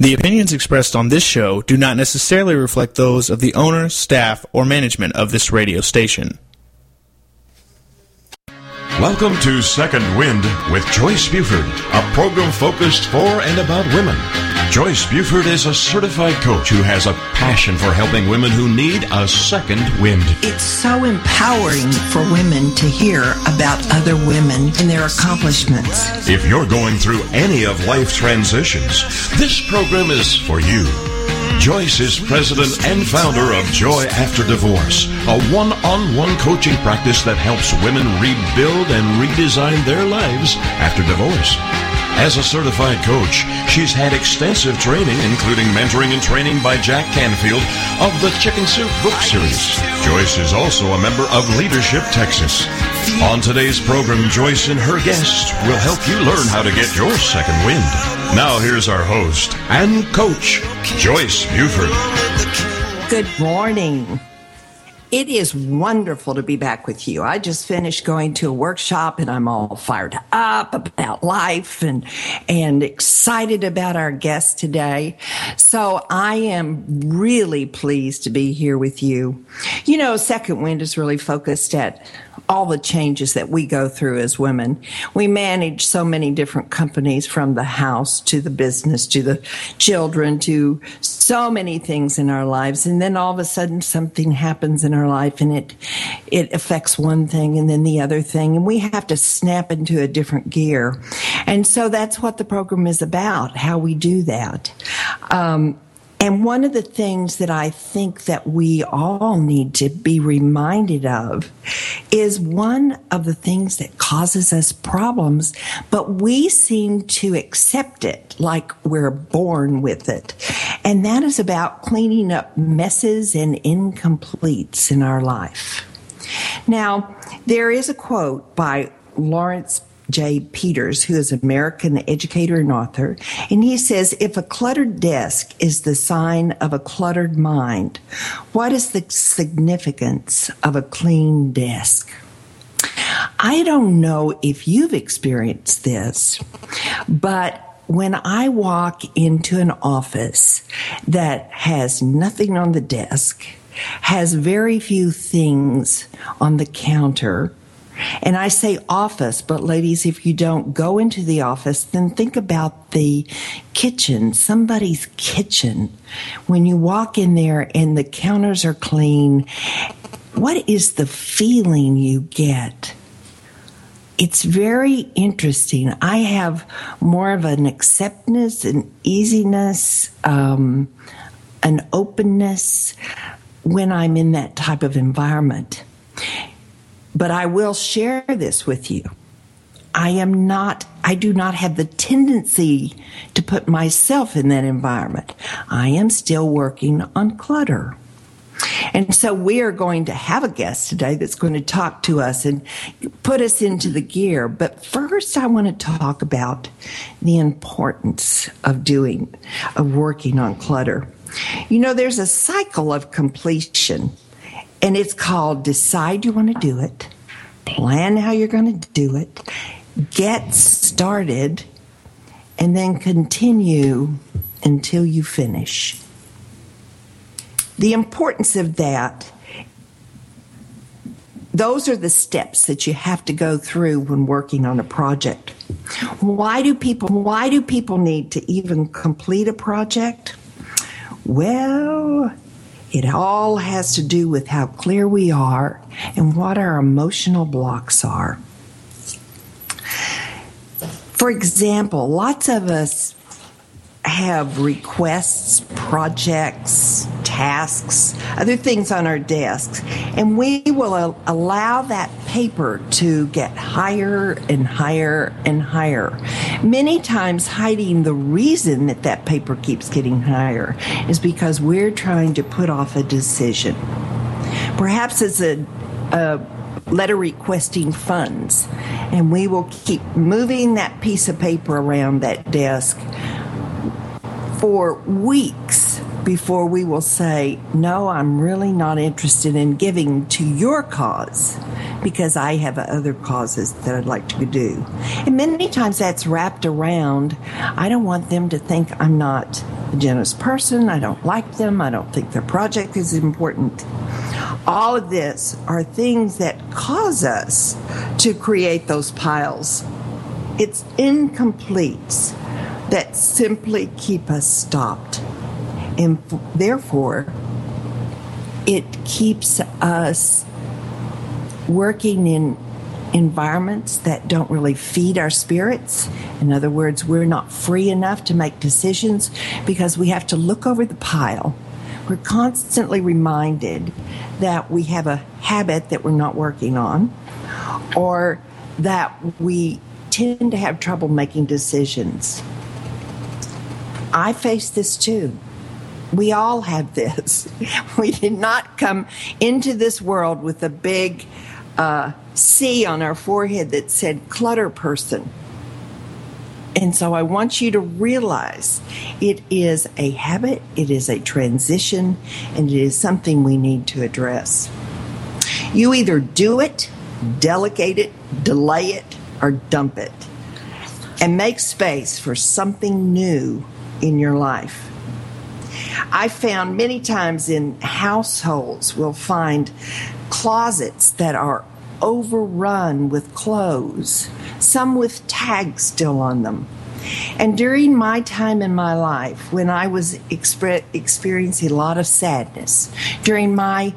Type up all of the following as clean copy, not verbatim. The opinions expressed on this show do not necessarily reflect those of the owner, staff, or management of this radio station. Welcome to Second Wind with Joyce Buford, a program focused for and about women. Joyce Buford is a certified coach who has a passion for helping women who need a second wind. It's so empowering for women to hear about other women and their accomplishments. If you're going through any of life's transitions, this program is for you. Joyce is president and founder of Joy After Divorce, a one-on-one coaching practice that helps women rebuild and redesign their lives after divorce. As a certified coach, she's had extensive training, including mentoring and training by Jack Canfield of the Chicken Soup Book series. Joyce is also a member of Leadership Texas. On today's program, Joyce and her guests will help you learn how to get your second wind. Now here's our host and coach, Joyce Buford. Good morning. It is wonderful to be back with you. I just finished going to a workshop and I'm all fired up about life and excited about our guest today. So I am really pleased to be here with you. You know, Second Wind is really focused at all the changes that we go through as women. We manage so many different companies, from the house to the business to the children to so many things in our lives. And then all of a sudden something happens in our life and it affects one thing and then the other thing. And we have to snap into a different gear. And so that's what the program is about, how we do that. And one of the things that I think that we all need to be reminded of is one of the things that causes us problems, but we seem to accept it like we're born with it. And that is about cleaning up messes and incompletes in our life. Now, there is a quote by Lawrence Jay Peters, who is an American educator and author, and he says, if a cluttered desk is the sign of a cluttered mind, what is the significance of a clean desk? I don't know if you've experienced this, but when I walk into an office that has nothing on the desk, has very few things on the counter, and I say office, but ladies, if you don't go into the office, then think about the kitchen, somebody's kitchen. When you walk in there and the counters are clean, what is the feeling you get? It's very interesting. I have more of an acceptance, an easiness, an openness when I'm in that type of environment. But I will share this with you. I do not have the tendency to put myself in that environment. I am still working on clutter. And so we are going to have a guest today that's going to talk to us and put us into the gear. But first, I want to talk about the importance of working on clutter. You know, there's a cycle of completion. And it's called decide you want to do it, plan how you're going to do it, get started, and then continue until you finish. The importance of that, those are the steps that you have to go through when working on a project. Why do people need to even complete a project? Well, it all has to do with how clear we are and what our emotional blocks are. For example, lots of us have requests, projects, tasks, other things on our desks, and we will allow that paper to get higher and higher and higher. Many times hiding the reason that paper keeps getting higher is because we're trying to put off a decision. Perhaps it's a letter requesting funds, and we will keep moving that piece of paper around that desk for weeks before we will say, no, I'm really not interested in giving to your cause because I have other causes that I'd like to do. And many times that's wrapped around, I don't want them to think I'm not a generous person. I don't like them. I don't think their project is important. All of this are things that cause us to create those piles. It's incompletes that simply keep us stopped. And therefore, it keeps us working in environments that don't really feed our spirits. In other words, we're not free enough to make decisions because we have to look over the pile. We're constantly reminded that we have a habit that we're not working on, or that we tend to have trouble making decisions. I face this too. We all have this. We did not come into this world with a big C on our forehead that said clutter person. And so I want you to realize it is a habit, it is a transition, and it is something we need to address. You either do it, delegate it, delay it, or dump it, and make space for something new in your life. I found many times in households we'll find closets that are overrun with clothes, some with tags still on them. And during my time in my life, when I was experiencing a lot of sadness, during my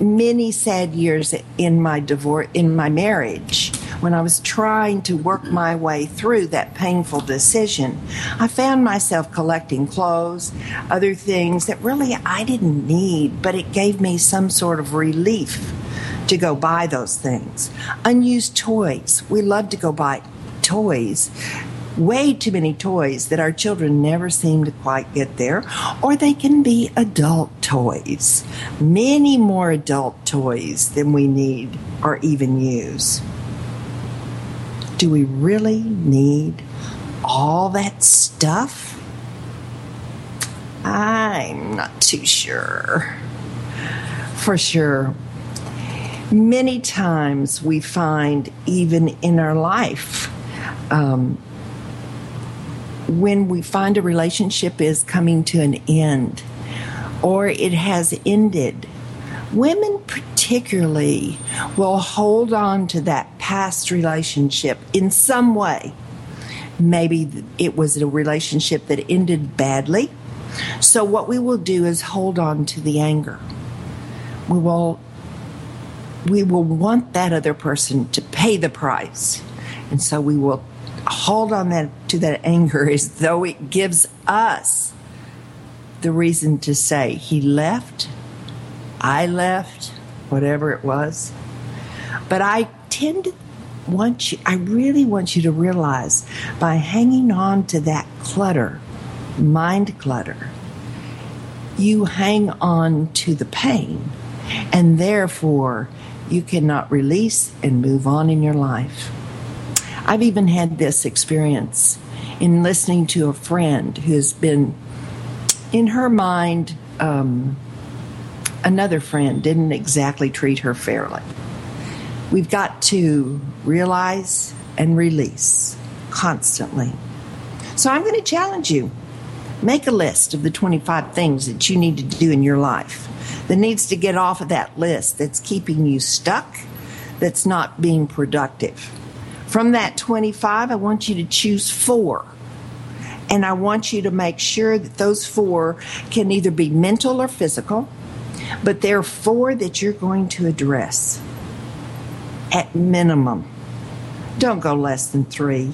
many sad years in my divorce, in my marriage, when I was trying to work my way through that painful decision, I found myself collecting clothes, other things that really I didn't need, but it gave me some sort of relief to go buy those things. Unused toys. We love to go buy toys. Way too many toys that our children never seem to quite get there. Or they can be adult toys. Many more adult toys than we need or even use. Do we really need all that stuff? I'm not too sure. For sure. Many times we find, even in our life, when we find a relationship is coming to an end, or it has ended, women particularly will hold on to that past relationship in some way. Maybe it was a relationship that ended badly. So what we will do is hold on to the anger. We will want that other person to pay the price. And so we will hold on to that anger as though it gives us the reason to say, he left, I left, whatever it was. But I really want you to realize, by hanging on to that clutter, mind clutter, you hang on to the pain, and therefore you cannot release and move on in your life. I've even had this experience in listening to a friend who's been, in her mind, another friend didn't exactly treat her fairly. We've got to realize and release constantly. So I'm going to challenge you. Make a list of the 25 things that you need to do in your life, that needs to get off of that list that's keeping you stuck, that's not being productive. From that 25, I want you to choose 4. And I want you to make sure that those 4 can either be mental or physical, but there are 4 that you're going to address at minimum. Don't go less than 3.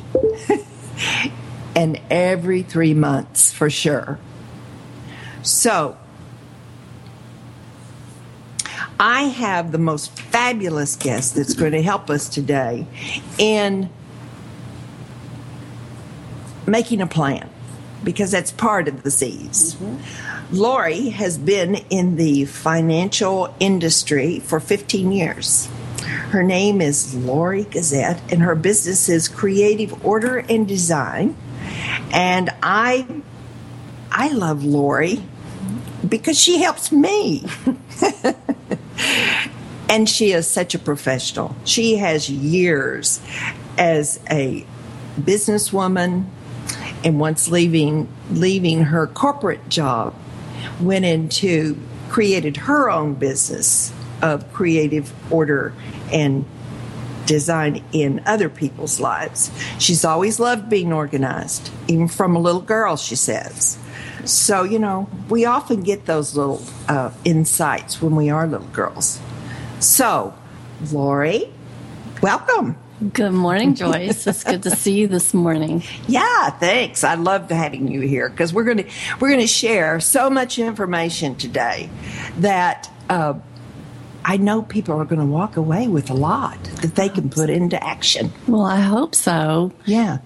And every 3 months, for sure. So, I have the most fabulous guest that's going to help us today in making a plan, because that's part of the C's. Mm-hmm. Lorrie has been in the financial industry for 15 years. Her name is Lorrie Gazette, and her business is Creative Order and Design. And I love Lorrie because she helps me. And she is such a professional. She has years as a businesswoman, and once leaving her corporate job, went into, created her own business of creative order and design in other people's lives. She's always loved being organized, even from a little girl, she says. So, you know, we often get those little insights when we are little girls. So, Lorrie, welcome. Good morning, Joyce. It's good to see you this morning. Yeah, thanks. I love having you here because we're going to share so much information today that I know people are going to walk away with a lot that they can put into action. Well, I hope so. Yeah.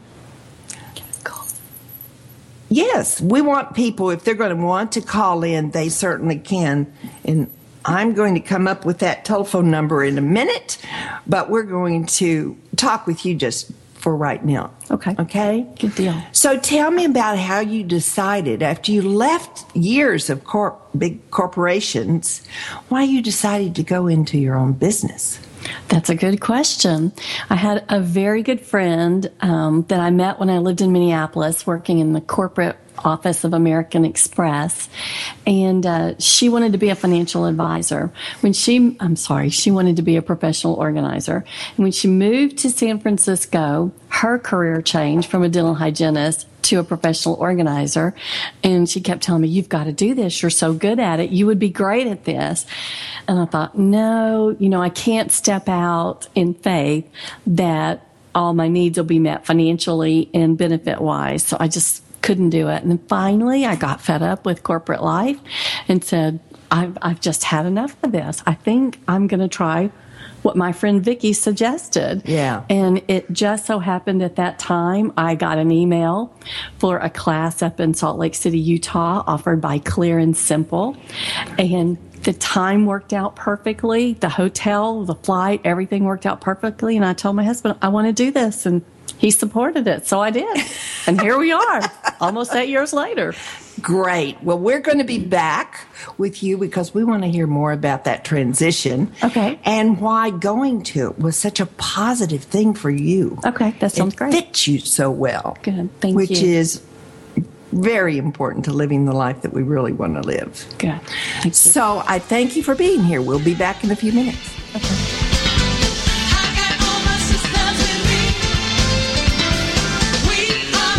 Yes, we want people, if they're going to want to call in, they certainly can. And I'm going to come up with that telephone number in a minute, but we're going to talk with you just for right now. Okay. Okay? Good deal. So tell me about how you decided, after you left years of big corporations, why you decided to go into your own business. That's a good question. I had a very good friend that I met when I lived in Minneapolis working in the corporate office of American Express, and she wanted to be a financial advisor. She wanted to be a professional organizer. And when she moved to San Francisco, her career changed from a dental hygienist to a professional organizer, and she kept telling me, you've got to do this. You're so good at it. You would be great at this. And I thought, no, you know, I can't step out in faith that all my needs will be met financially and benefit-wise. So I just couldn't do it. And then finally, I got fed up with corporate life and said, I've just had enough of this. I think I'm going to try what my friend Vicky suggested. Yeah. And it just so happened at that time, I got an email for a class up in Salt Lake City, Utah, offered by Clear and Simple. And the time worked out perfectly. The hotel, the flight, everything worked out perfectly. And I told my husband, I want to do this. And he supported it. So I did. And here we are, almost 8 years later. Great. Well, we're going to be back with you because we want to hear more about that transition. Okay. And why going to it was such a positive thing for you. Okay. That sounds great. It fits you so well. Good. Thank you. Which is very important to living the life that we really want to live. Good. Thank you. So I thank you for being here. We'll be back in a few minutes. Okay.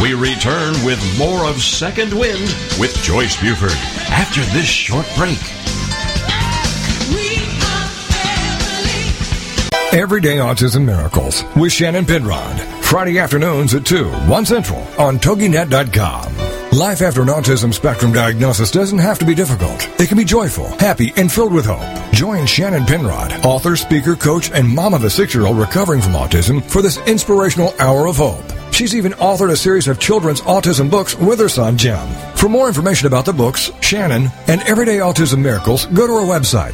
We return with more of Second Wind with Joyce Buford after this short break. Everyday Autism Miracles with Shannon Penrod. Friday afternoons at 2, 1 Central on Toginet.com. Life after an autism spectrum diagnosis doesn't have to be difficult. It can be joyful, happy, and filled with hope. Join Shannon Penrod, author, speaker, coach, and mom of a 6-year-old recovering from autism for this inspirational hour of hope. She's even authored a series of children's autism books with her son, Jim. For more information about the books, Shannon, and Everyday Autism Miracles, go to her website,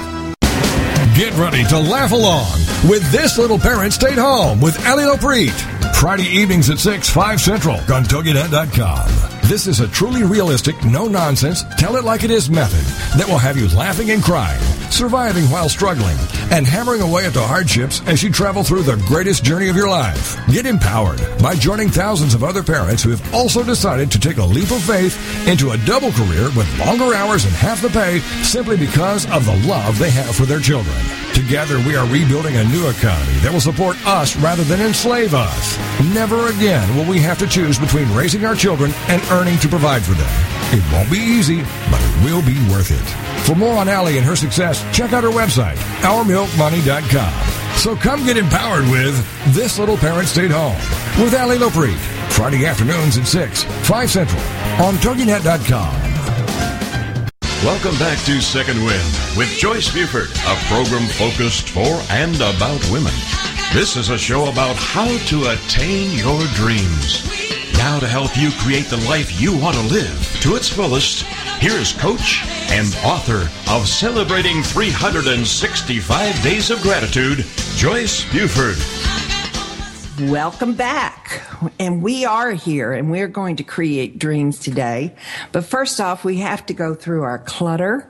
Get ready to laugh along with This Little Parent Stayed Home with Ellie O'Preet. Friday evenings at 6, 5 Central on Toginet.com. This is a truly realistic, no-nonsense, tell-it-like-it-is method that will have you laughing and crying, surviving while struggling, and hammering away at the hardships as you travel through the greatest journey of your life. Get empowered by joining thousands of other parents who have also decided to take a leap of faith into a double career with longer hours and half the pay simply because of the love they have for their children. Together, we are rebuilding a new economy that will support us rather than enslave us. Never again will we have to choose between raising our children and earning to provide for them. It won't be easy, but it will be worth it. For more on Allie and her success, check out her website, ourmilkmoney.com. So come get empowered with This Little Parent Stayed Home with Ellie O'Preet. Friday afternoons at 6, 5 Central on Toginet.com. Welcome back to Second Wind with Joyce Buford, a program focused for and about women. This is a show about how to attain your dreams. Now to help you create the life you want to live to its fullest, here is coach and author of Celebrating 365 Days of Gratitude, Joyce Buford. Welcome back. And we are here, and we're going to create dreams today. But first off, we have to go through our clutter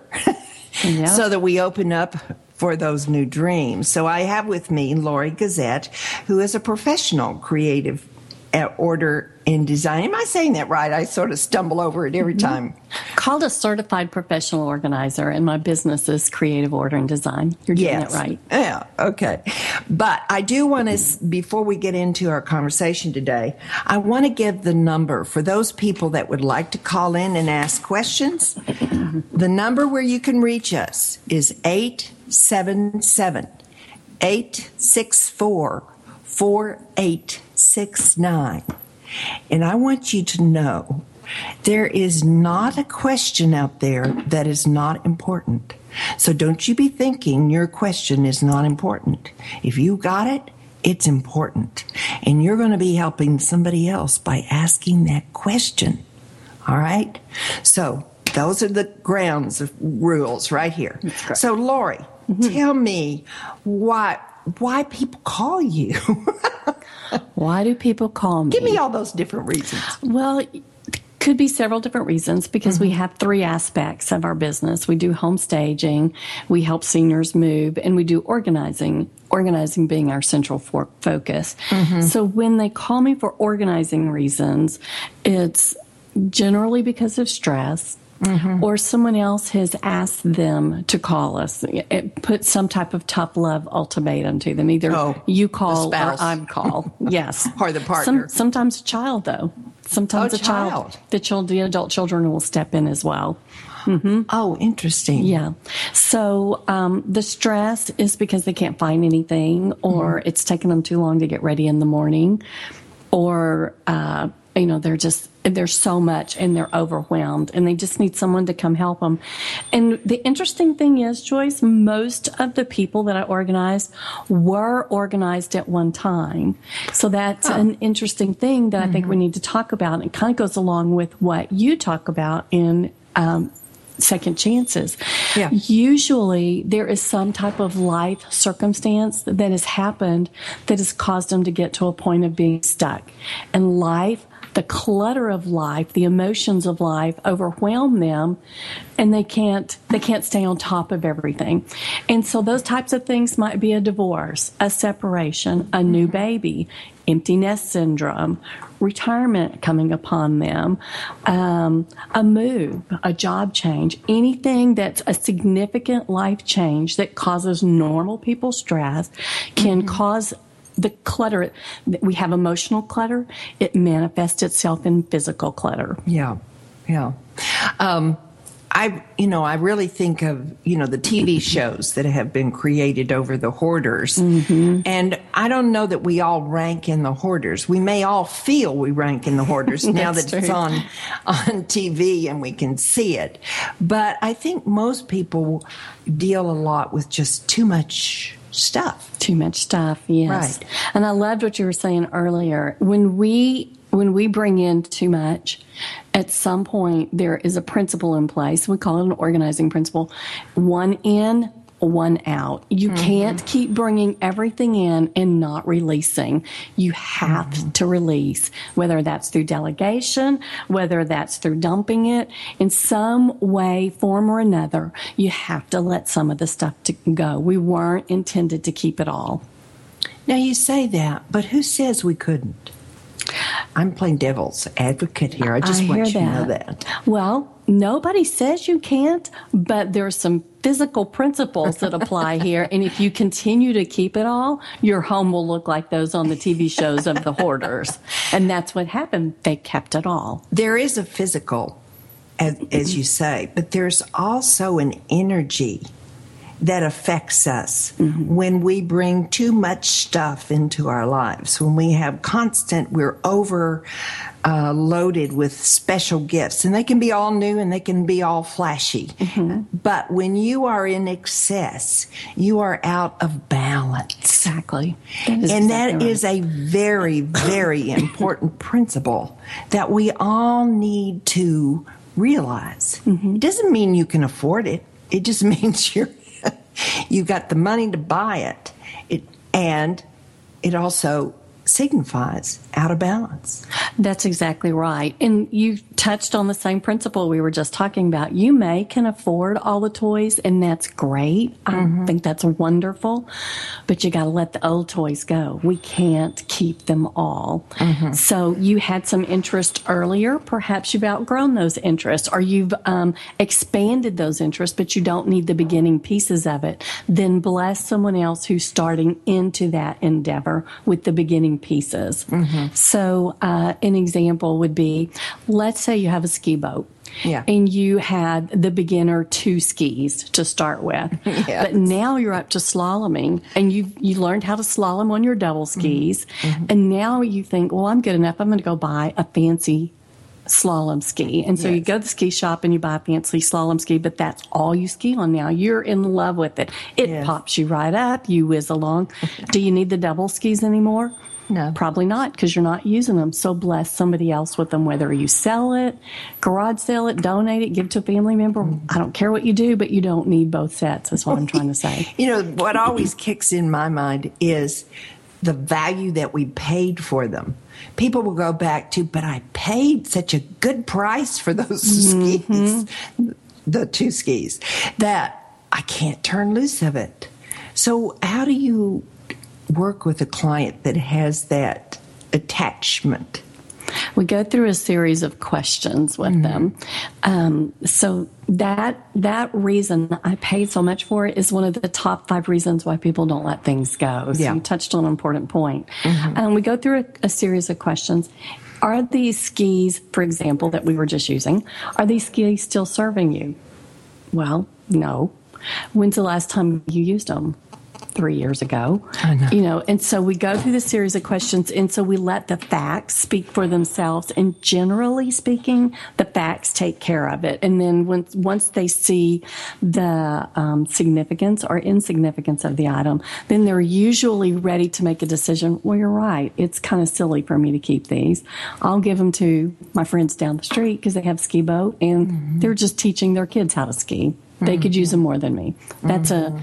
so that we open up for those new dreams. So I have with me Lorrie Gazette, who is a professional creative order and design. Am I saying that right? I sort of stumble over it every time. Called a certified professional organizer, and my business is Creative Order and Design. You're doing it right. Yeah, okay. But I do want to, before we get into our conversation today, I want to give the number for those people that would like to call in and ask questions. The number where you can reach us is 877-864-4869. And I want you to know there is not a question out there that is not important. So don't you be thinking your question is not important. If you got it, it's important. And you're going to be helping somebody else by asking that question. All right? So those are the grounds of rules right here. So, Lorrie, tell me why people call you. Why do people call me? Give me all those different reasons. Well, it could be several different reasons because we have three aspects of our business. We do home staging, we help seniors move, and we do organizing being our central focus. So when they call me for organizing reasons, it's generally because of stress. Or someone else has asked them to call us. It put some type of tough love ultimatum to them. Either you call or I call. Yes. Or the partner. Sometimes a child, though. Sometimes the adult children will step in as well. Oh, interesting. Yeah. So the stress is because they can't find anything, or it's taking them too long to get ready in the morning, or there's so much and they're overwhelmed and they just need someone to come help them. And the interesting thing is, Joyce, most of the people that I organized were organized at one time. So that's an interesting thing that I think we need to talk about. It kind of goes along with what you talk about in second chances. Yeah. Usually there is some type of life circumstance that has happened that has caused them to get to a point of being stuck. And life, the clutter of life, the emotions of life overwhelm them, and they can't stay on top of everything. And so those types of things might be a divorce, a separation, a new baby, empty nest syndrome, retirement coming upon them, a move, a job change, anything that's a significant life change that causes normal people stress can cause the clutter. We have emotional clutter. It manifests itself in physical clutter. Yeah. I really think of, the TV shows that have been created over the hoarders. And I don't know that we all rank in the hoarders. We may all feel we rank in the hoarders now that it's on TV and we can see it. But I think most people deal a lot with just too much stuff, yes. Right. And I loved what you were saying earlier. When we bring in too much, at some point there is a principle in place. We call it an organizing principle. One in, one out. You can't keep bringing everything in and not releasing. You have to release, whether that's through delegation, whether that's through dumping it. In some way, form, or another, you have to let some of the stuff go. We weren't intended to keep it all. Now, you say that, but who says we couldn't? I'm playing devil's advocate here. I want you to know that. Well, nobody says you can't, but there's some physical principles that apply here. And if you continue to keep it all, your home will look like those on the TV shows of the hoarders. And that's what happened. They kept it all. There is a physical, as you say, but there's also an energy that affects us when we bring too much stuff into our lives, when we have we're over loaded with special gifts. And they can be all new and they can be all flashy. Mm-hmm. But when you are in excess, you are out of balance. Exactly. That is a very, very important principle that we all need to realize. Mm-hmm. It doesn't mean you can afford it. It just means you've got the money to buy it. And it also signifies out of balance. That's exactly right. And you touched on the same principle we were just talking about. You can afford all the toys, and that's great. Mm-hmm. I think that's wonderful. But you got to let the old toys go. We can't keep them all. Mm-hmm. So you had some interest earlier. Perhaps you've outgrown those interests, or you've expanded those interests, but you don't need the beginning pieces of it. Then bless someone else who's starting into that endeavor with the beginning pieces. Mm-hmm. So an example would be, let's say you have a ski boat. Yeah. And you had the beginner 2 skis to start with. Yes. But now you're up to slaloming, and you learned how to slalom on your double skis. Mm-hmm. And now you think, well, I'm good enough. I'm going to go buy a fancy slalom ski. And so yes. You go to the ski shop and you buy a fancy slalom ski, but that's all you ski on now. You're in love with it. It yes. pops you right up. You whiz along. Do you need the double skis anymore? No. Probably not, because you're not using them. So bless somebody else with them, whether you sell it, garage sale it, donate it, give it to a family member. I don't care what you do, but you don't need both sets is what I'm trying to say. What always kicks in my mind is the value that we paid for them. People will go back to, but I paid such a good price for those skis, the 2 skis, that I can't turn loose of it. So how do you work with a client that has that attachment? We go through a series of questions with them. So that reason I paid so much for it is one of the top 5 reasons why people don't let things go. So you touched on an important point. Mm-hmm. We go through a series of questions. Are these skis, for example, that we were just using, are these skis still serving you? Well, no. When's the last time you used them? 3 years ago, and so we go through the series of questions, and so we let the facts speak for themselves, and generally speaking, the facts take care of it. And then once they see the significance or insignificance of the item, then they're usually ready to make a decision. Well, you're right. It's kind of silly for me to keep these. I'll give them to my friends down the street because they have ski boat, and they're just teaching their kids how to ski. They could use them more than me. That's a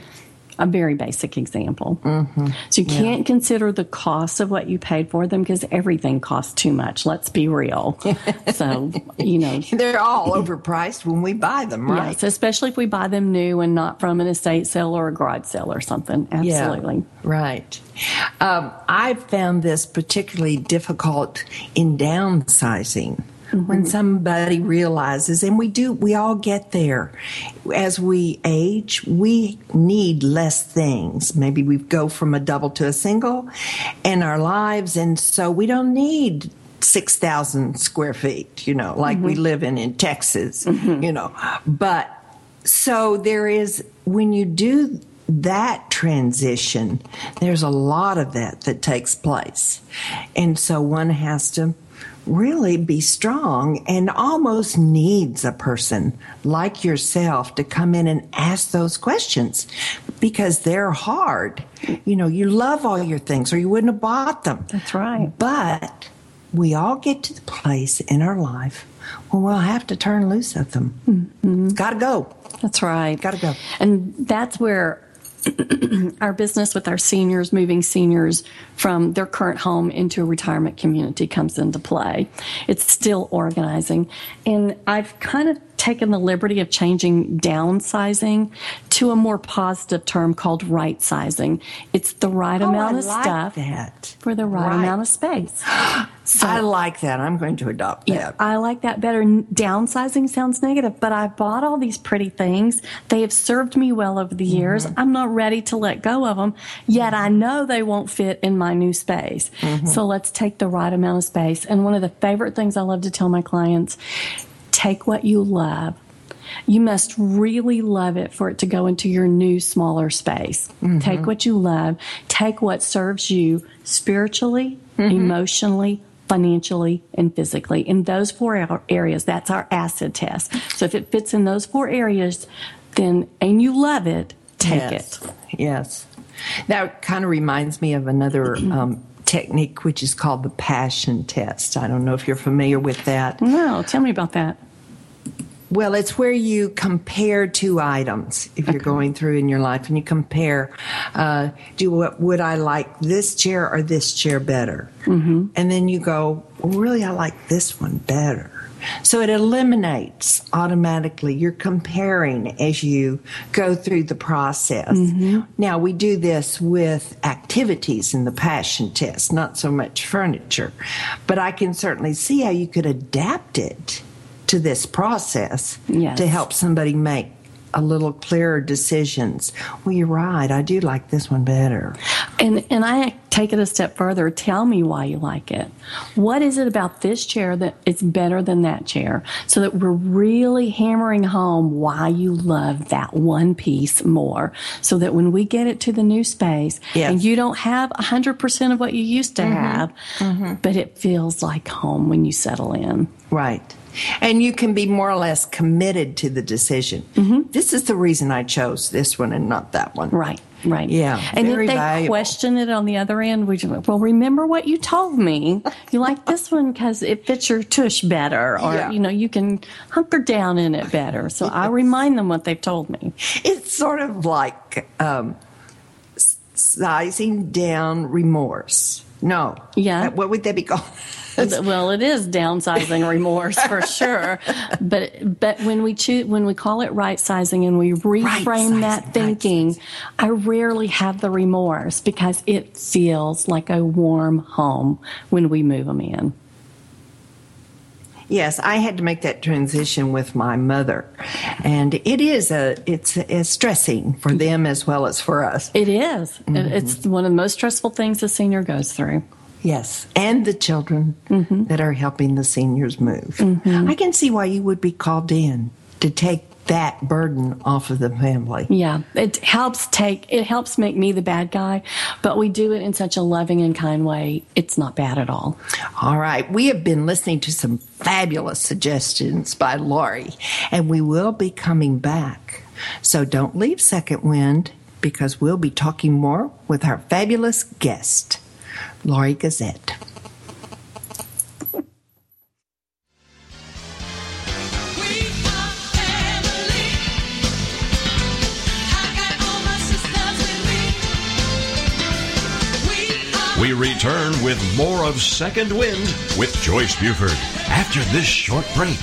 very basic example. Mm-hmm. So you can't consider the cost of what you paid for them, because everything costs too much. Let's be real. So, They're all overpriced when we buy them, right? Yes, especially if we buy them new and not from an estate sale or a garage sale or something. Absolutely. Yeah, right. I've found this particularly difficult in downsizing. When somebody realizes, and we all get there. As we age, we need less things. Maybe we go from a double to a single in our lives, and so we don't need 6,000 square feet, like we live in Texas, But so there is, when you do that transition, there's a lot of that takes place. And so one has to really be strong and almost needs a person like yourself to come in and ask those questions, because they're hard. You love all your things or you wouldn't have bought them. That's right. But we all get to the place in our life when we'll have to turn loose of them. Mm-hmm. Got to go. That's right. Got to go. And that's where our business with our seniors, moving seniors from their current home into a retirement community, comes into play. It's still organizing. And I've kind of taken the liberty of changing downsizing to a more positive term called right sizing. It's the right amount of stuff for the right amount of space. So, I like that. I'm going to adopt that. Yeah, I like that better. Downsizing sounds negative, but I bought all these pretty things. They have served me well over the years. I'm not ready to let go of them, yet I know they won't fit in my new space. So let's take the right amount of space. And one of the favorite things I love to tell my clients, take what you love. You must really love it for it to go into your new, smaller space. Take what you love. Take what serves you spiritually, emotionally, financially, and physically. In those four areas, that's our acid test. So if it fits in those four areas, then, and you love it, take it. Yes. That kind of reminds me of another technique, which is called the passion test. I don't know if you're familiar with that. No, tell me about that. Well, it's where you compare two items if you're going through in your life, and you compare, would I like this chair or this chair better? Mm-hmm. And then you go, well, really, I like this one better. So it eliminates automatically. You're comparing as you go through the process. Mm-hmm. Now, we do this with activities in the passion test, not so much furniture. But I can certainly see how you could adapt it to this process to help somebody make a little clearer decisions. Well, you're right. I do like this one better. And I take it a step further. Tell me why you like it. What is it about this chair that it's better than that chair? So that we're really hammering home why you love that one piece more. So that when we get it to the new space and you don't have 100% of what you used to have, but it feels like home when you settle in. Right. And you can be more or less committed to the decision. Mm-hmm. This is the reason I chose this one and not that one. Right, right. Yeah, and if they question it on the other end, we just, well, remember what you told me. You like this one because it fits your tush better, or you know, you can hunker down in it better. So I remind them what they've told me. It's sort of like sizing down remorse. No. Yeah. What would that be called? Well, it is downsizing remorse for sure. But when we choose, when we call it right sizing and we reframe that thinking, I rarely have the remorse because it feels like a warm home when we move them in. Yes, I had to make that transition with my mother, and it's stressing for them as well as for us. It is. Mm-hmm. It's one of the most stressful things a senior goes through. Yes, and the children that are helping the seniors move. Mm-hmm. I can see why you would be called in to take that burden off of the family. Yeah, it helps make me the bad guy, but we do it in such a loving and kind way. It's not bad at all. All right, we have been listening to some fabulous suggestions by Lorrie, and we will be coming back. So don't leave Second Wind, because we'll be talking more with our fabulous guest, Lorrie Gazette. We return with more of Second Wind with Joyce Buford after this short break.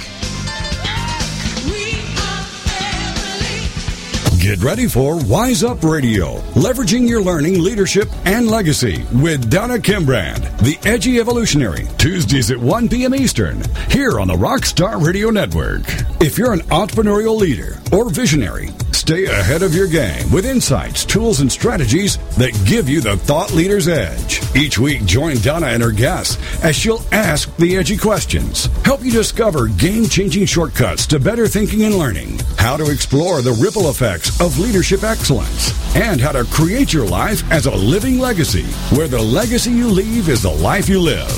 Get ready for Wise Up Radio, leveraging your learning, leadership, and legacy with Donna Kimbrand, the edgy evolutionary, Tuesdays at 1 p.m. Eastern, here on the Rockstar Radio Network. If you're an entrepreneurial leader or visionary, stay ahead of your game with insights, tools, and strategies that give you the thought leader's edge. Each week, join Donna and her guests as she'll ask the edgy questions, help you discover game-changing shortcuts to better thinking and learning, how to explore the ripple effects of leadership excellence, and how to create your life as a living legacy, where the legacy you leave is the life you live.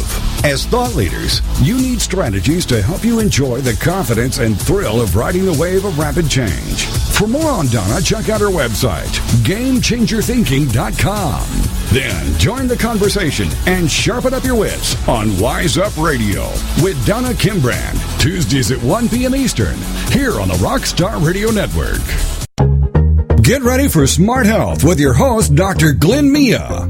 As thought leaders, you need strategies to help you enjoy the confidence and thrill of riding the wave of rapid change. For more on Donna, check out her website, GameChangerThinking.com. Then join the conversation and sharpen up your wits on Wise Up Radio with Donna Kimbrand, Tuesdays at 1 p.m. Eastern, here on the Rockstar Radio Network. Get ready for Smart Health with your host, Dr. Glenn Mia.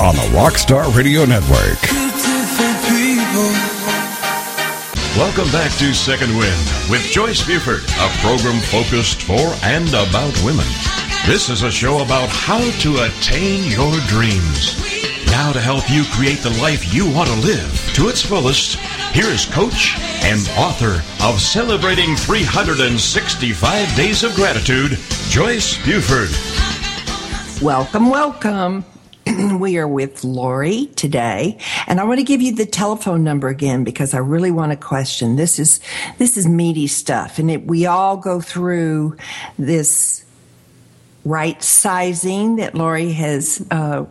on the Rockstar Radio Network. Welcome back to Second Wind with Joyce Buford, a program focused for and about women. This is a show about how to attain your dreams. Now to help you create the life you want to live to its fullest, here is coach and author of Celebrating 365 Days of Gratitude, Joyce Buford. Welcome, welcome. We are with Lorrie today, and I want to give you the telephone number again because I really want to question. This is meaty stuff, and we all go through this right sizing that Lorrie has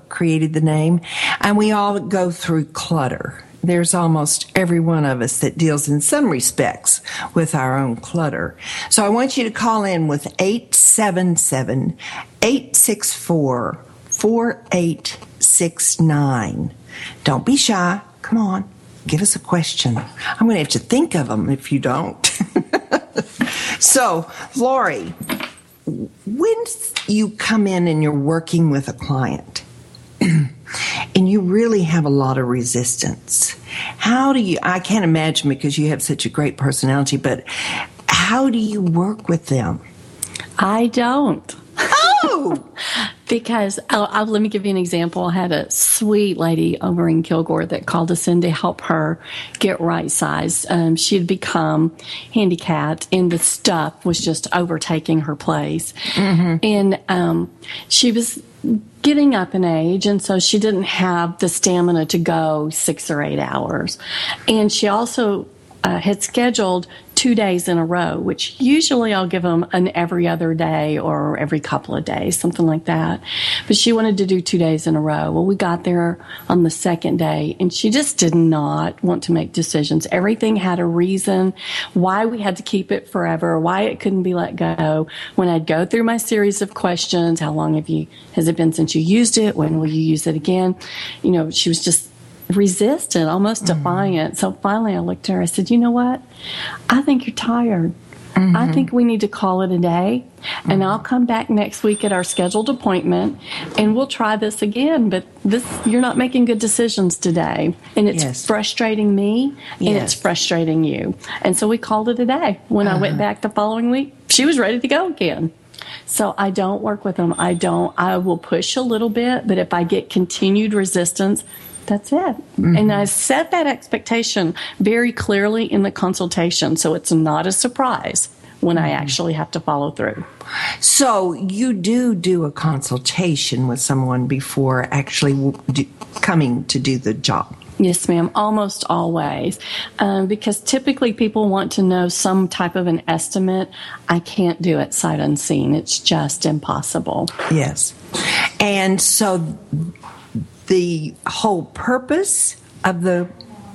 created the name, and we all go through clutter. There's almost every one of us that deals in some respects with our own clutter. So I want you to call in with 877-864-4869. Don't be shy. Come on. Give us a question. I'm going to have to think of them if you don't. So, Lorrie, when you come in and you're working with a client, and you really have a lot of resistance. How do you, I can't imagine because you have such a great personality, but how do you work with them? I don't. Oh! Because, let me give you an example. I had a sweet lady over in Kilgore that called us in to help her get right-sized. She had become handicapped, and the stuff was just overtaking her place. Mm-hmm. And she was getting up in age, and so she didn't have the stamina to go 6 or 8 hours. And she also had scheduled 2 days in a row, which usually I'll give them an every other day or every couple of days, something like that. But she wanted to do 2 days in a row. Well, we got there on the second day, and she just did not want to make decisions. Everything had a reason why we had to keep it forever, why it couldn't be let go. When I'd go through my series of questions, how long has it been since you used it? When will you use it again? You know, she was just resistant, almost defiant. Mm-hmm. So finally I looked at her, I said, you know what? I think you're tired. Mm-hmm. I think we need to call it a day, and mm-hmm. I'll come back next week at our scheduled appointment, and we'll try this again, but you're not making good decisions today, and it's frustrating me, and it's frustrating you. And so we called it a day. When I went back the following week, she was ready to go again. So I don't work with them. I will push a little bit, but if I get continued resistance, that's it. Mm-hmm. And I set that expectation very clearly in the consultation, so it's not a surprise when I actually have to follow through. So you do a consultation with someone before actually coming to do the job? Yes, ma'am, almost always, because typically people want to know some type of an estimate. I can't do it sight unseen. It's just impossible. Yes. And so the whole purpose of the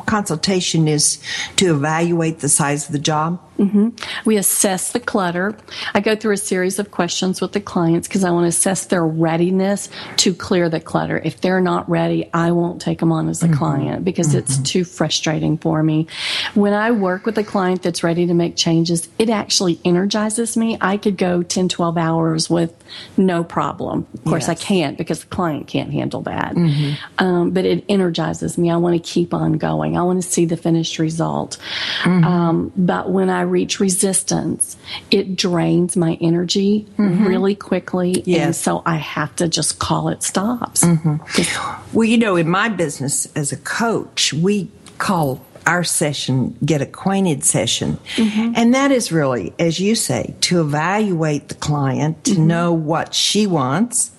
consultation is to evaluate the size of the job? Mm-hmm. We assess the clutter. I go through a series of questions with the clients because I want to assess their readiness to clear the clutter. If they're not ready, I won't take them on as a mm-hmm. client because mm-hmm. it's too frustrating for me. When I work with a client that's ready to make changes, it actually energizes me. I could go 10, 12 hours with no problem. Of course, I can't because the client can't handle that. Mm-hmm. But it energizes me. I want to keep on going. I want to see the finished result. Mm-hmm. But when I reach resistance, it drains my energy mm-hmm. really quickly, and so I have to just call it stops. Mm-hmm. Well, you know, in my business as a coach, we call our session Get Acquainted session, mm-hmm. and that is really, as you say, to evaluate the client, to mm-hmm. know what she wants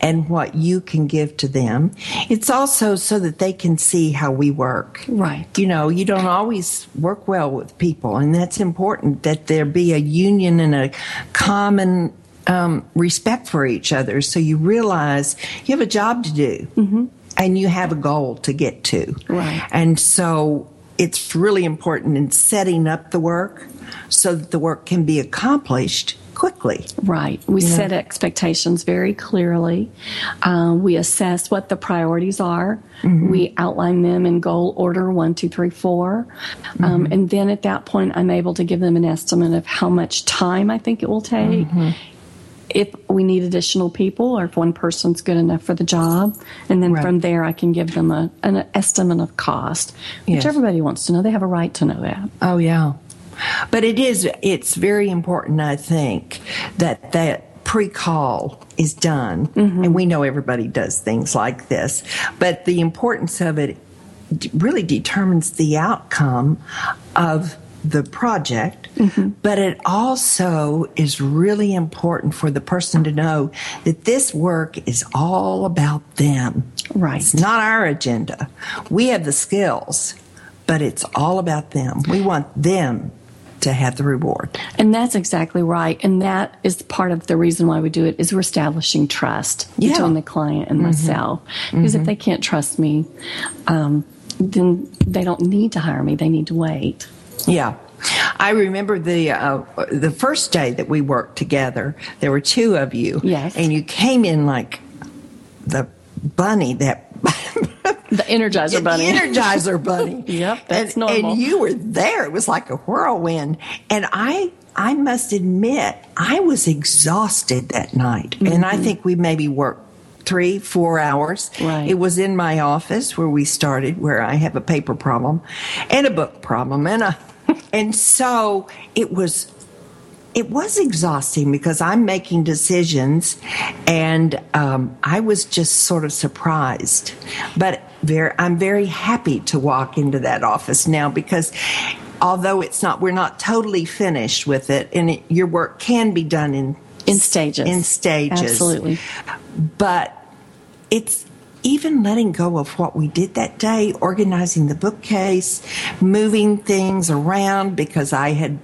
and what you can give to them. It's also so that they can see how we work. Right. You know, you don't always work well with people, and that's important that there be a union and a common respect for each other, so you realize you have a job to do, mm-hmm. and you have a goal to get to. Right. And so it's really important in setting up the work so that the work can be accomplished quickly. Right. We set expectations very clearly. We assess what the priorities are. Mm-hmm. We outline them in goal order 1, 2, 3, 4. Mm-hmm. And then at that point, I'm able to give them an estimate of how much time I think it will take. Mm-hmm. If we need additional people or if one person's good enough for the job. And then from there, I can give them an estimate of cost, which everybody wants to know. They have a right to know that. Oh, yeah. But it's very important, I think, that pre-call is done. Mm-hmm. And we know everybody does things like this. But the importance of it really determines the outcome of the project, mm-hmm. but it also is really important for the person to know that this work is all about them. Right. It's not our agenda. We have the skills, but it's all about them. We want them to have the reward. And that's exactly right. And that is part of the reason why we do it is we're establishing trust between the client and myself. Mm-hmm. Because if they can't trust me, then they don't need to hire me. They need to wait. Yeah. I remember the first day that we worked together, there were two of you. Yes. And you came in like the bunny that... the Energizer Bunny. The Energizer Bunny. Yep, that's normal. And you were there. It was like a whirlwind. And I must admit, I was exhausted that night. Mm-hmm. And I think we maybe worked 3-4 hours. Right. It was in my office where we started, where I have a paper problem and a book problem and so it was exhausting because I'm making decisions and I was just sort of surprised. But I'm very happy to walk into that office now because although we're not totally finished with it and your work can be done in stages. In stages. Absolutely. But it's even letting go of what we did that day, organizing the bookcase, moving things around because I had,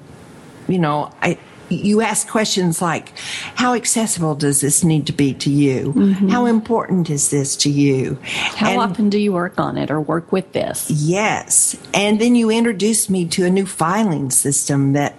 you ask questions like, how accessible does this need to be to you? Mm-hmm. How important is this to you? How often do you work on it or work with this? Yes. And then you introduced me to a new filing system that,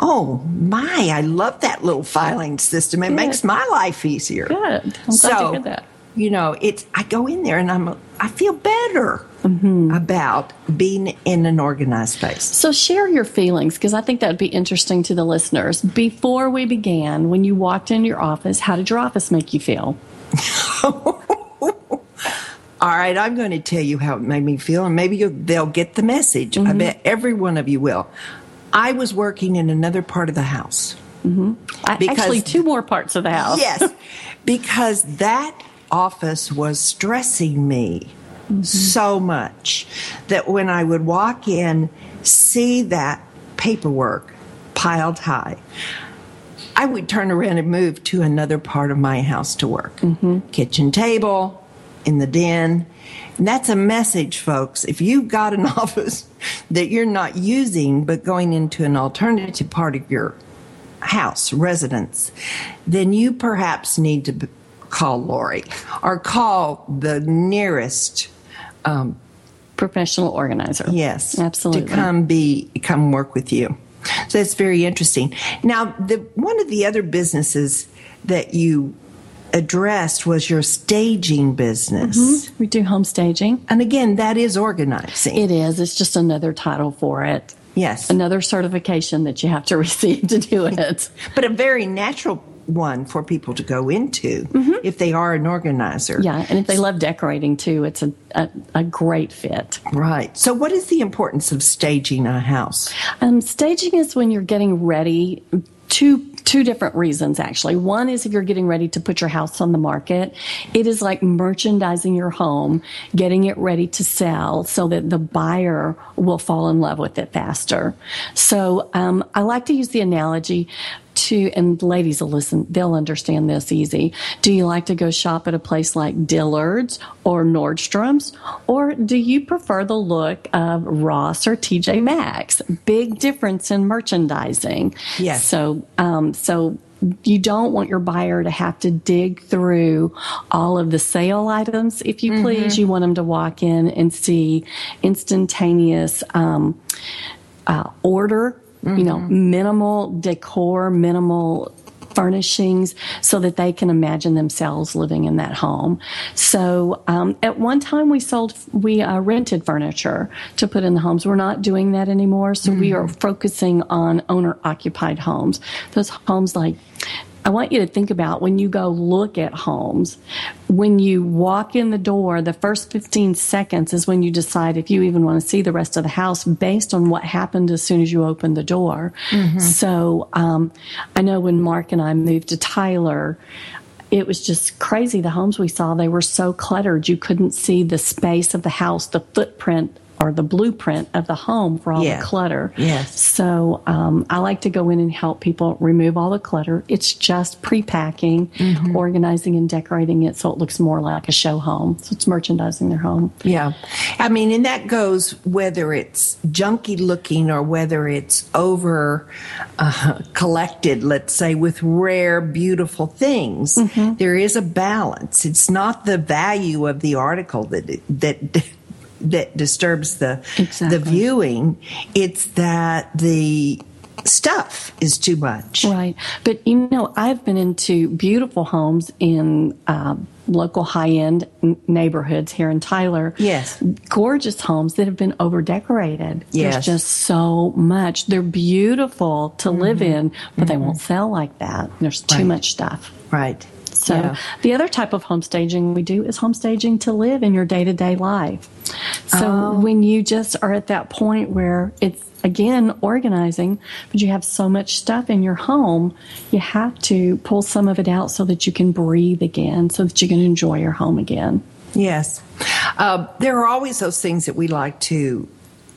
I love that little filing system. It makes my life easier. Good. I'm glad to hear that. I go in there and I feel better about being in an organized space. So share your feelings, because I think that would be interesting to the listeners. Before we began, when you walked into your office, how did your office make you feel? All right, I'm going to tell you how it made me feel, and maybe they'll get the message. Mm-hmm. I bet every one of you will. I was working in another part of the house. Mm-hmm. Actually, two more parts of the house. Yes, because that office was stressing me so much that when I would walk in, see that paperwork piled high, I would turn around and move to another part of my house to work. Mm-hmm. Kitchen table, in the den. And that's a message, folks. If you've got an office that you're not using but going into an alternative part of your house, residence, then you perhaps need to call Lorrie or call the nearest professional organizer. Yes, absolutely. To come work with you. So it's very interesting. Now, one of the other businesses that you addressed was your staging business. Mm-hmm. We do home staging, and again, that is organizing. It is. It's just another title for it. Yes, another certification that you have to receive to do it. But a very natural one for people to go into if they are an organizer. Yeah, and if they love decorating too, it's a great fit. Right. So what is the importance of staging a house? Staging is when you're getting ready. Two different reasons, actually. One is if you're getting ready to put your house on the market, it is like merchandising your home, getting it ready to sell so that the buyer will fall in love with it faster. So I like to use the analogy to, and ladies will listen, they'll understand this easy. Do you like to go shop at a place like Dillard's or Nordstrom's? Or do you prefer the look of Ross or TJ Maxx? Big difference in merchandising. Yes. So you don't want your buyer to have to dig through all of the sale items, if you please. Mm-hmm. You want them to walk in and see instantaneous order. Mm-hmm. Minimal decor, minimal furnishings so that they can imagine themselves living in that home. So at one time we rented furniture to put in the homes. We're not doing that anymore. So we are focusing on owner-occupied homes. Those homes, like, I want you to think about when you go look at homes, when you walk in the door, the first 15 seconds is when you decide if you even want to see the rest of the house based on what happened as soon as you open the door. Mm-hmm. So I know when Mark and I moved to Tyler, it was just crazy. The homes we saw, they were so cluttered. You couldn't see the space of the house, the footprint or the blueprint of the home for all the clutter. Yes. So I like to go in and help people remove all the clutter. It's just pre-packing, organizing and decorating it so it looks more like a show home. So it's merchandising their home. Yeah. I mean, and that goes whether it's junky looking or whether it's over collected, let's say, with rare, beautiful things. Mm-hmm. There is a balance. It's not the value of the article that disturbs the viewing. It's that the stuff is too much. Right. But, you know, I've been into beautiful homes in local high-end neighborhoods here in Tyler. Yes. Gorgeous homes that have been over-decorated. Yes. There's just so much. They're beautiful to live in, but they won't sell like that. There's too much stuff. Right. So the other type of home staging we do is home staging to live in your day-to-day life. So when you just are at that point where it's, again, organizing, but you have so much stuff in your home, you have to pull some of it out so that you can breathe again, so that you can enjoy your home again. Yes. There are always those things that we like to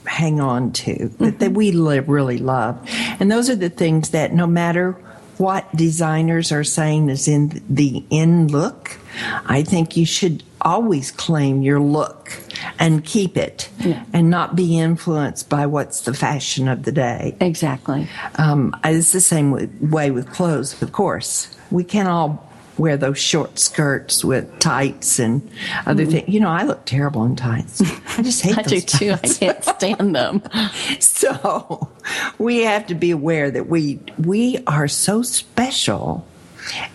hang on to, that we really love. And those are the things that no matter what designers are saying is in the end look, I think you should always claim your look and keep it and not be influenced by what's the fashion of the day. Exactly. It's the same way with clothes, of course. We can all wear those short skirts with tights and other things. You know, I look terrible in tights. I just hate those tights. I do too. I can't stand them. So we have to be aware that we are so special,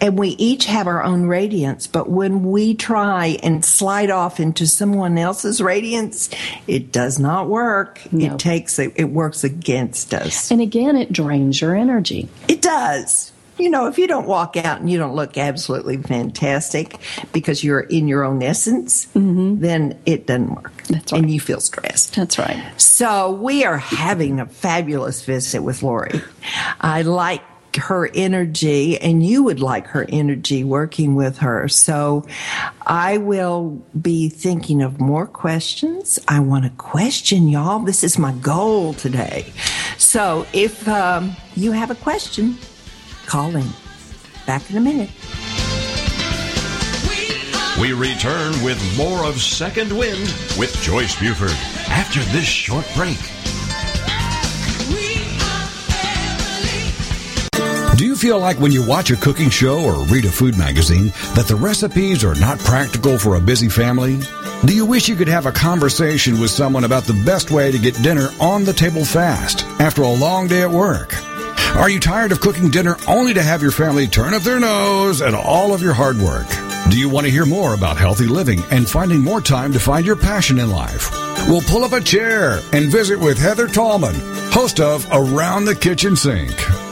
and we each have our own radiance. But when we try and slide off into someone else's radiance, it does not work. No. It works against us. And again, it drains your energy. It does. You know, if you don't walk out and you don't look absolutely fantastic because you're in your own essence, then it doesn't work. That's right. And you feel stressed. That's right. So we are having a fabulous visit with Lorrie. I like her energy, and you would like her energy working with her. So I will be thinking of more questions. I want to question y'all. This is my goal today. So if you have a question, call in. Back in a minute. We return with more of Second Wind with Joyce Buford after this short break. Do you feel like when you watch a cooking show or read a food magazine that the recipes are not practical for a busy family? Do you wish you could have a conversation with someone about the best way to get dinner on the table fast after a long day at work? Are you tired of cooking dinner only to have your family turn up their nose at all of your hard work? Do you want to hear more about healthy living and finding more time to find your passion in life? We'll pull up a chair and visit with Heather Tallman, host of Around the Kitchen Sink,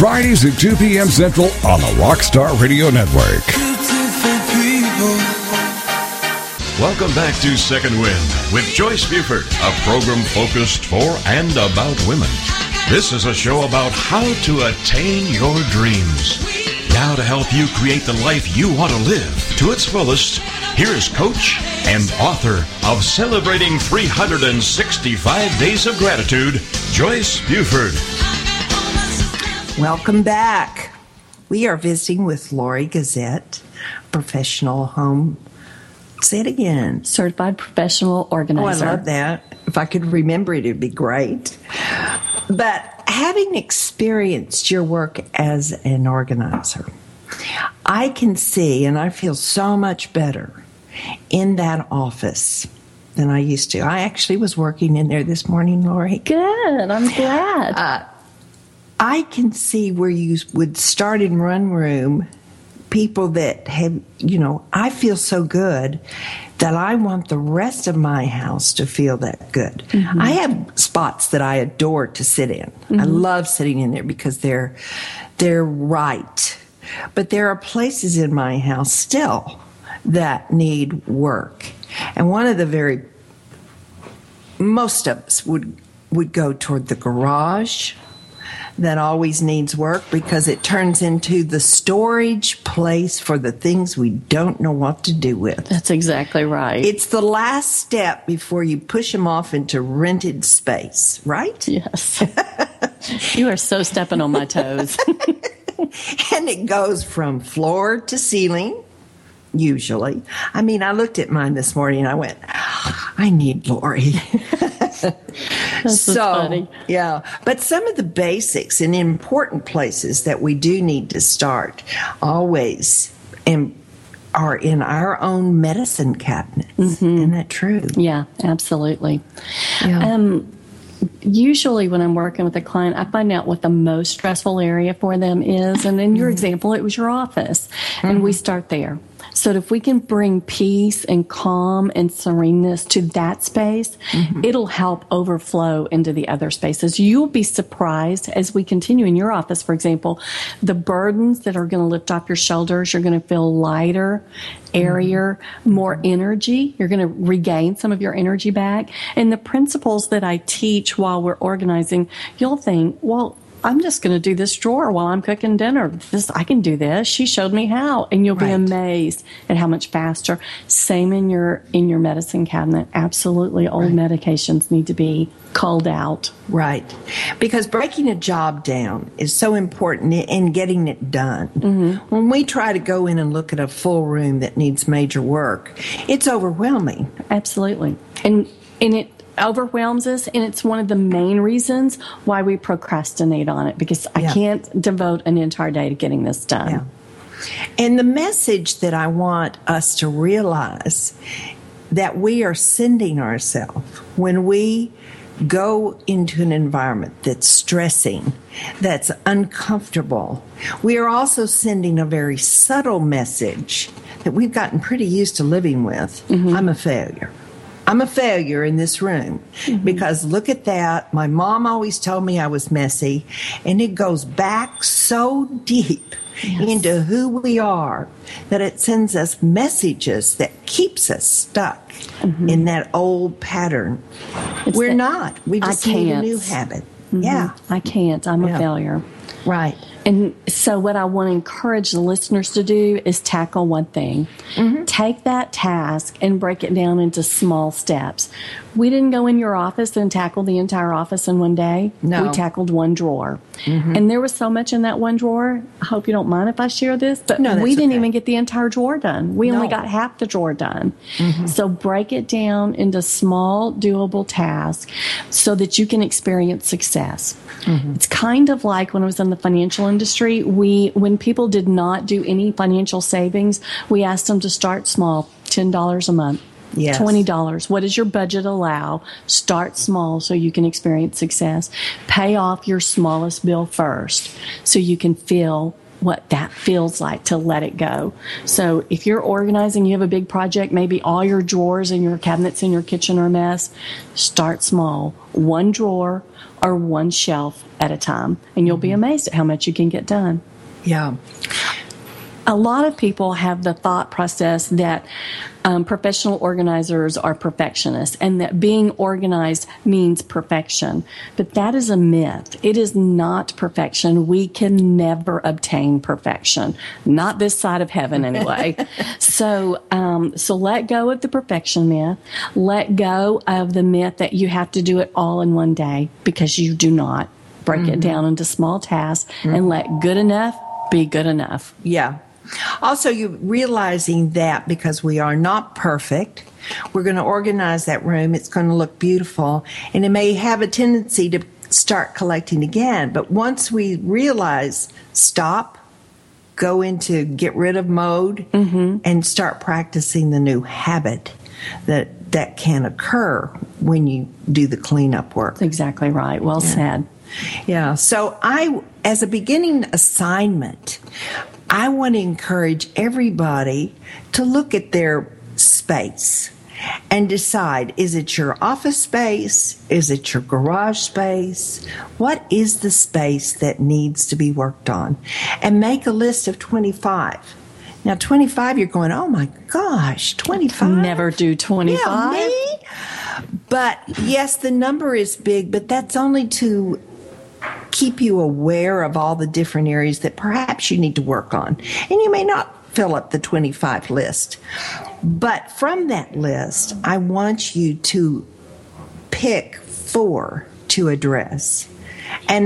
Fridays at 2 p.m. Central on the Rockstar Radio Network. Welcome back to Second Wind with Joyce Buford, a program focused for and about women. This is a show about how to attain your dreams. Now to help you create the life you want to live to its fullest, here is coach and author of Celebrating 365 Days of Gratitude, Joyce Buford. Welcome back. We are visiting with Lorrie Gazette, professional home. Say it again. Certified professional organizer. Oh, I love that. If I could remember it, it'd be great. But having experienced your work as an organizer, I can see, and I feel so much better in that office than I used to. I actually was working in there this morning, Lorrie. Good. I'm glad. I can see where you would start in one room, people that have, you know, I feel so good that I want the rest of my house to feel that good. Mm-hmm. I have spots that I adore to sit in. Mm-hmm. I love sitting in there because they're right. But there are places in my house still that need work. And one of the very, most of us would go toward the garage. That always needs work because it turns into the storage place for the things we don't know what to do with. That's exactly right. It's the last step before you push them off into rented space, right? Yes. You are so stepping on my toes. And it goes from floor to ceiling, usually. I mean, I looked at mine this morning and I went, oh, I need Lorrie. That's so funny. Yeah, but some of the basics and important places that we do need to start always are in our own medicine cabinets. Mm-hmm. Isn't that true? Yeah, absolutely. Yeah. Usually when I'm working with a client, I find out what the most stressful area for them is. And in your example, it was your office. Mm-hmm. And we start there. So if we can bring peace and calm and sereneness to that space, mm-hmm. it'll help overflow into the other spaces. You'll be surprised as we continue in your office, for example, the burdens that are going to lift off your shoulders. You're going to feel lighter, airier, more energy. You're going to regain some of your energy back. And the principles that I teach while we're organizing, you'll think, well, I'm just going to do this drawer while I'm cooking dinner. I can do this. She showed me how. And you'll be amazed at how much faster. Same in your medicine cabinet. Absolutely. Old medications need to be culled out. Right. Because breaking a job down is so important in getting it done. Mm-hmm. When we try to go in and look at a full room that needs major work, it's overwhelming. Absolutely. And it overwhelms us, and it's one of the main reasons why we procrastinate on it, because I can't devote an entire day to getting this done. Yeah. And the message that I want us to realize that we are sending ourselves when we go into an environment that's stressing, that's uncomfortable, we are also sending a very subtle message that we've gotten pretty used to living with. Mm-hmm. I'm a failure. I'm a failure in this room, mm-hmm. because look at that. My mom always told me I was messy, and it goes back so deep into who we are that it sends us messages that keeps us stuck in that old pattern. We just need a new habit. Mm-hmm. Yeah. I can't. I'm a failure. Right. And so what I want to encourage the listeners to do is tackle one thing. Mm-hmm. Take that task and break it down into small steps. We didn't go in your office and tackle the entire office in one day. No. We tackled one drawer. Mm-hmm. And there was so much in that one drawer. I hope you don't mind if I share this, but we didn't even get the entire drawer done. We only got half the drawer done. Mm-hmm. So break it down into small, doable tasks so that you can experience success. Mm-hmm. It's kind of like when I was in the financial industry. industry, when people did not do any financial savings, we asked them to start small, $10 a month. Yes. $20. What does your budget allow? Start small so you can experience success. Pay off your smallest bill first so you can feel what that feels like to let it go. So if you're organizing, you have a big project, maybe all your drawers and your cabinets in your kitchen are a mess, start small. One drawer or one shelf at a time, and you'll be amazed at how much you can get done. Yeah. A lot of people have the thought process that professional organizers are perfectionists and that being organized means perfection. But that is a myth. It is not perfection. We can never obtain perfection. Not this side of heaven anyway. So let go of the perfection myth. Let go of the myth that you have to do it all in one day, because you do not. Break it down into small tasks and let good enough be good enough. Yeah. Also, you realizing that because we are not perfect, we're going to organize that room. It's going to look beautiful, and it may have a tendency to start collecting again. But once we realize, stop, go into get rid of mode, and start practicing the new habit that can occur when you do the cleanup work. That's exactly right. Well said. Yeah. So as a beginning assignment, I want to encourage everybody to look at their space and decide, is it your office space? Is it your garage space? What is the space that needs to be worked on? And make a list of 25. Now, 25, you're going, oh my gosh, 25? Never do 25. Yeah, me? But yes, the number is big, but that's only to keep you aware of all the different areas that perhaps you need to work on. And you may not fill up the 25 list. But from that list, I want you to pick 4 to address. And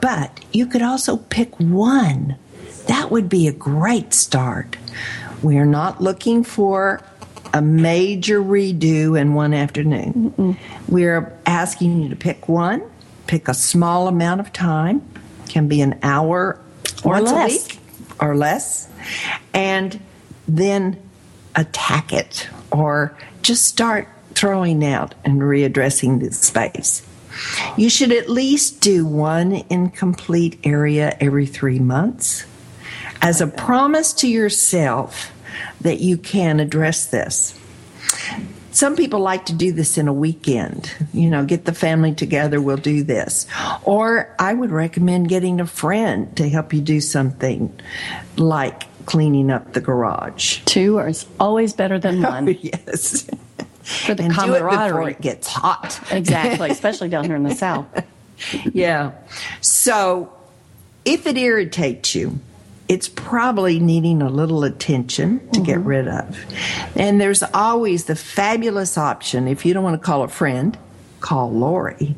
but you could also pick 1. That would be a great start. We're not looking for a major redo in one afternoon. We're asking you to pick 1. Pick a small amount of time, can be an hour or less, and then attack it, or just start throwing out and readdressing the space. You should at least do 1 incomplete area every 3 months as a promise to yourself that you can address this. Some people like to do this in a weekend, get the family together, we'll do this. Or I would recommend getting a friend to help you do something like cleaning up the garage. 2 is always better than 1. Oh, yes. For the camaraderie. Do it before it gets hot. Exactly, especially down here in the South. Yeah. So if it irritates you, it's probably needing a little attention to get rid of. And there's always the fabulous option. If you don't want to call a friend, call Lorrie.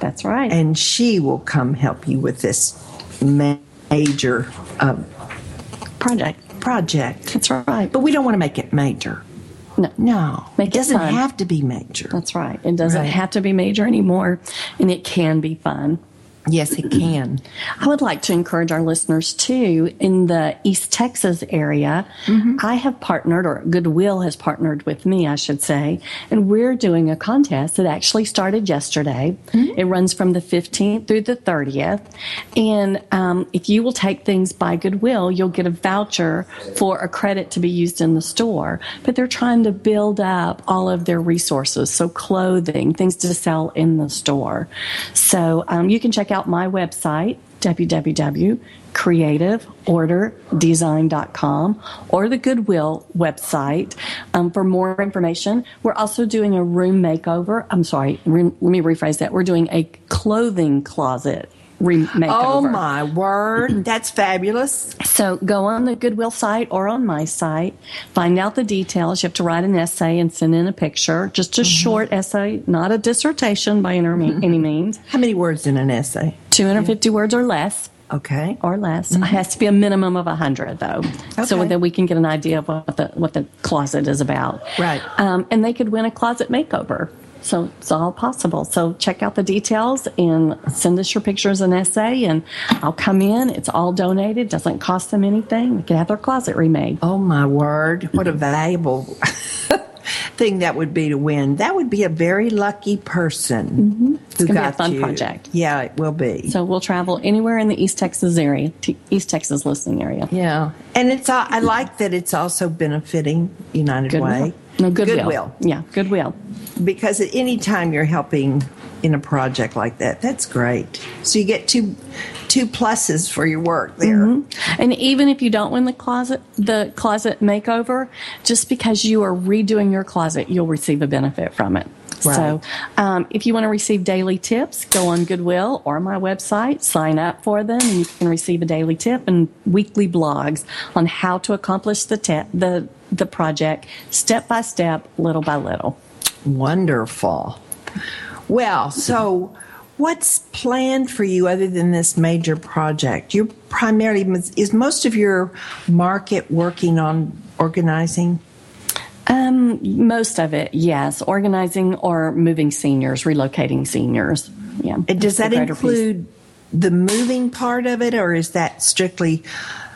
That's right. And she will come help you with this major project. That's right. But we don't want to make it major. No. It doesn't have to be major. That's right. It doesn't have to be major anymore. And it can be fun. Yes, it can. I would like to encourage our listeners, too, in the East Texas area. I have partnered, or Goodwill has partnered with me, I should say, and we're doing a contest that actually started yesterday. It runs from the 15th through the 30th. And if you will take things by Goodwill, you'll get a voucher for a credit to be used in the store. But they're trying to build up all of their resources, so clothing, things to sell in the store. So you can check out my website, www.creativeorderdesign.com, or the Goodwill website for more information. We're also doing a room makeover. I'm sorry, let me rephrase that. We're doing a clothing closet makeover. Oh, my word. That's fabulous. So go on the Goodwill site or on my site. Find out the details. You have to write an essay and send in a picture. Just a short essay, not a dissertation by any means. How many words in an essay? 250 words or less. Okay. Or less. It has to be a minimum of 100, though, so that we can get an idea of what the closet is about. Right. And they could win a closet makeover. So it's all possible. So check out the details and send us your pictures and essay, and I'll come in. It's all donated. Doesn't cost them anything. They can have their closet remade. Oh, my word. What a valuable thing that would be to win. That would be a very lucky person It's going to be a fun project. Yeah, it will be. So we'll travel anywhere in the East Texas area, East Texas listening area. Yeah. And it's I like that it's also benefiting United Way. No, Goodwill. Yeah, Goodwill. Because at any time you're helping in a project like that, that's great. So you get two pluses for your work there. Mm-hmm. And even if you don't win the closet makeover, just because you are redoing your closet, you'll receive a benefit from it. Right. So if you want to receive daily tips, go on Goodwill or my website, sign up for them, and you can receive a daily tip and weekly blogs on how to accomplish the project step by step, little by little. Wonderful. Well, so what's planned for you other than this major project? You're primarily, is most of your market working on organizing? Most of it, yes. Organizing or moving seniors, relocating seniors. Yeah. And does that include the moving part of it, or is that strictly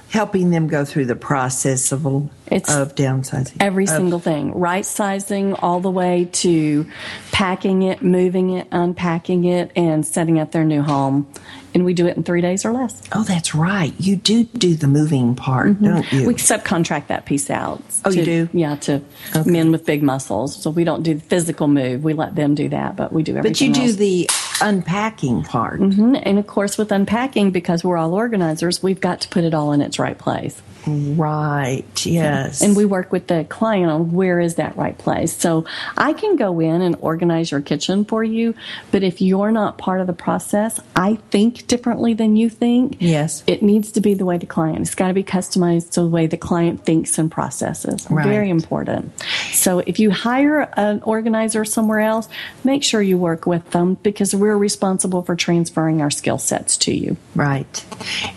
helping them go through the process of downsizing? Every single thing. Right-sizing all the way to packing it, moving it, unpacking it, and setting up their new home. And we do it in 3 days or less. Oh, that's right. You do the moving part, don't you? We subcontract that piece out. Oh, you do? Yeah, to men with big muscles. So we don't do the physical move. We let them do that, but we do everything else. But you do the unpacking part. Mm-hmm. And, of course, with unpacking, because we're all organizers, we've got to put it all in its right place. Right, yes. And we work with the client on where is that right place. So I can go in and organize your kitchen for you, but if you're not part of the process, I think differently than you think. Yes. It needs to be the way the client. It's got to be customized to the way the client thinks and processes. Right. Very important. So if you hire an organizer somewhere else, make sure you work with them, because we're responsible for transferring our skill sets to you. Right.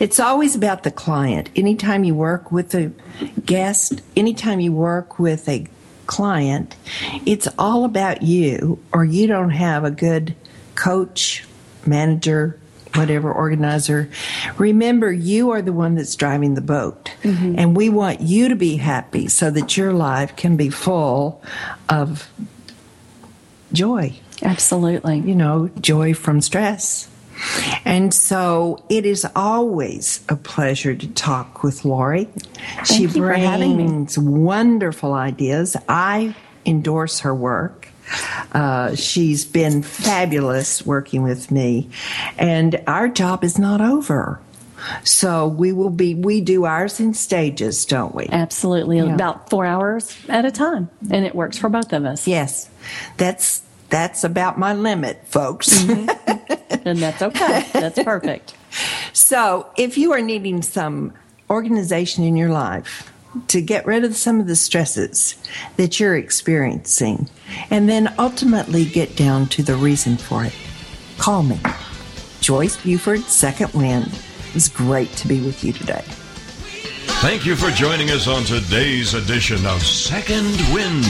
It's always about the client. Anytime you work with a guest, anytime you work with a client, it's all about you, or you don't have a good coach, manager, whatever, organizer. Remember, you are the one that's driving the boat, and we want you to be happy so that your life can be full of joy. Absolutely. Joy from stress. And so it is always a pleasure to talk with Lorrie. She brings wonderful ideas. I endorse her work. She's been fabulous working with me. And our job is not over. So we do ours in stages, don't we? Absolutely. Yeah. About 4 hours at a time. And it works for both of us. Yes. That's about my limit, folks. And that's okay. That's perfect. So if you are needing some organization in your life to get rid of some of the stresses that you're experiencing, and then ultimately get down to the reason for it, call me. Joyce Buford, Second Wind. It was great to be with you today. Thank you for joining us on today's edition of Second Wind.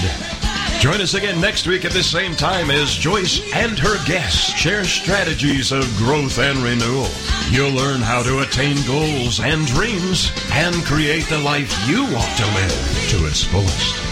Join us again next week at the same time as Joyce and her guests share strategies of growth and renewal. You'll learn how to attain goals and dreams and create the life you want to live to its fullest.